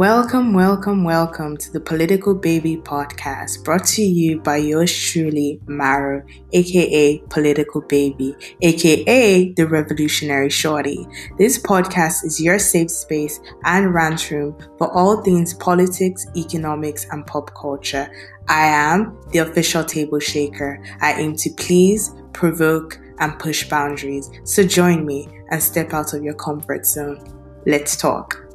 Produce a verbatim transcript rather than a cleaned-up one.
Welcome, welcome, welcome to the Political Baby Podcast, brought to you by yours truly, Maro, aka Political Baby, aka the Revolutionary Shorty. This podcast is your safe space and rant room for all things politics, economics, and pop culture. I am the official table shaker. I aim to please, provoke, and push boundaries. So join me and step out of your comfort zone. Let's talk.